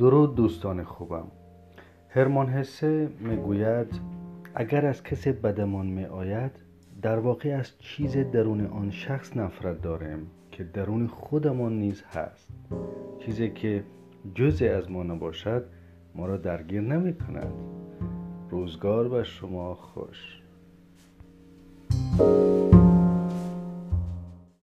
درود دوستان خوبم. هرمان هسه میگوید اگر از کسی بدمان میآید در واقع از چیز درون آن شخص نفرت داریم که درون خودمان نیز هست. چیزی که جزء از ما نباشد ما را درگیر نمی کند. روزگار بر شما خوش.